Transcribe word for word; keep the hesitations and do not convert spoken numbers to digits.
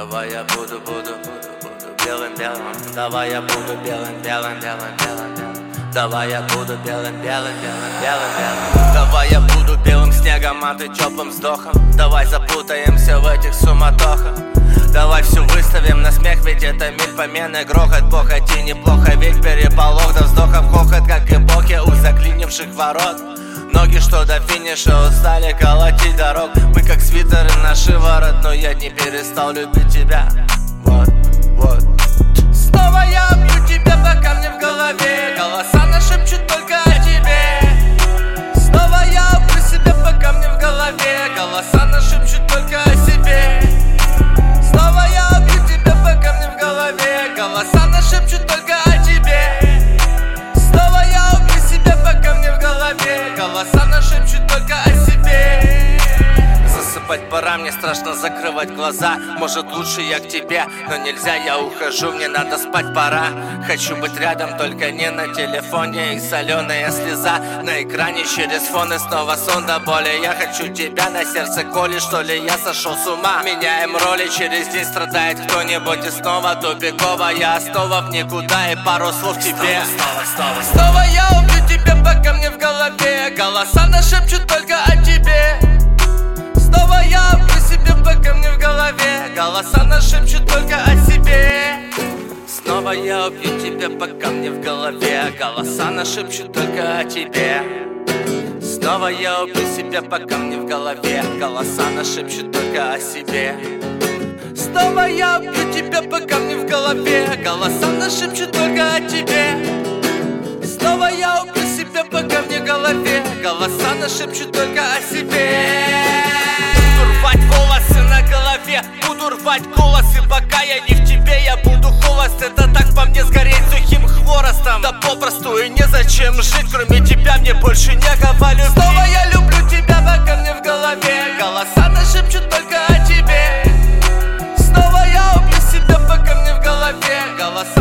Давай я буду, буду, буду, буду белым, белым. Давай я буду белым, белым, белым, белым, белым. Давай я буду белым, белым, белым, белым, белым. Давай я буду белым снегом, а ты теплым вздохом. Давай запутаемся в этих суматохах. Давай все выставим на смех, ведь это мельпомена. Грохот, похоти неплохо, ведь переполох до вздохов. Хохот, как и бохи у заклинивших ворот. Ноги, что до финиша устали колотить дорог. Мы как свитеры на шиворот, но я не перестал любить тебя. Вот, вот. Снова я бью тебя, пока мне в голове голоса нашепчут только о тебе. Снова я бью себя, пока мне в голове голоса нашепчут только о себе. Снова я бью тебя, пока мне в голове голоса нашепчут только о тебе. Снова я бью себя, пока мне в голове голоса нашепчут только о себе. Засыпать пора, мне страшно закрывать глаза. Может, лучше я к тебе, но нельзя, я ухожу, мне надо спать, пора. Хочу быть рядом, только не на телефоне. И соленая слеза на экране через фон. И снова сон до боли, я хочу тебя. На сердце колет, что ли я сошел с ума? Меняем роли, через день страдает кто-нибудь. И снова тупиково, я снова в никуда. И пару слов тебе. Снова, снова, снова, снова я убью тебя, пока мне в голове голоса нашепчут только о тебе. Снова я бью себя, пока мне в голове голоса нашепчут только о себе. Снова я убью тебя, пока мне в голове голоса нашепчут только о тебе. Снова я убью себя, пока мне в голове голоса нашепчут только о себе. Снова я убью тебя, пока мне в голове голоса нашепчут только о тебе. Снова я убью себя, пока мне в голове голоса нашепчут только о себе. Волосы на голове, буду рвать волосы, пока я не в тебе, я буду холост. Это так по мне сгореть сухим хворостом. Да попросту и незачем жить, кроме тебя мне больше некого любить. Снова я люблю тебя, пока мне в голове голоса нашепчут только о тебе. Снова я убью себя, пока мне в голове голоса.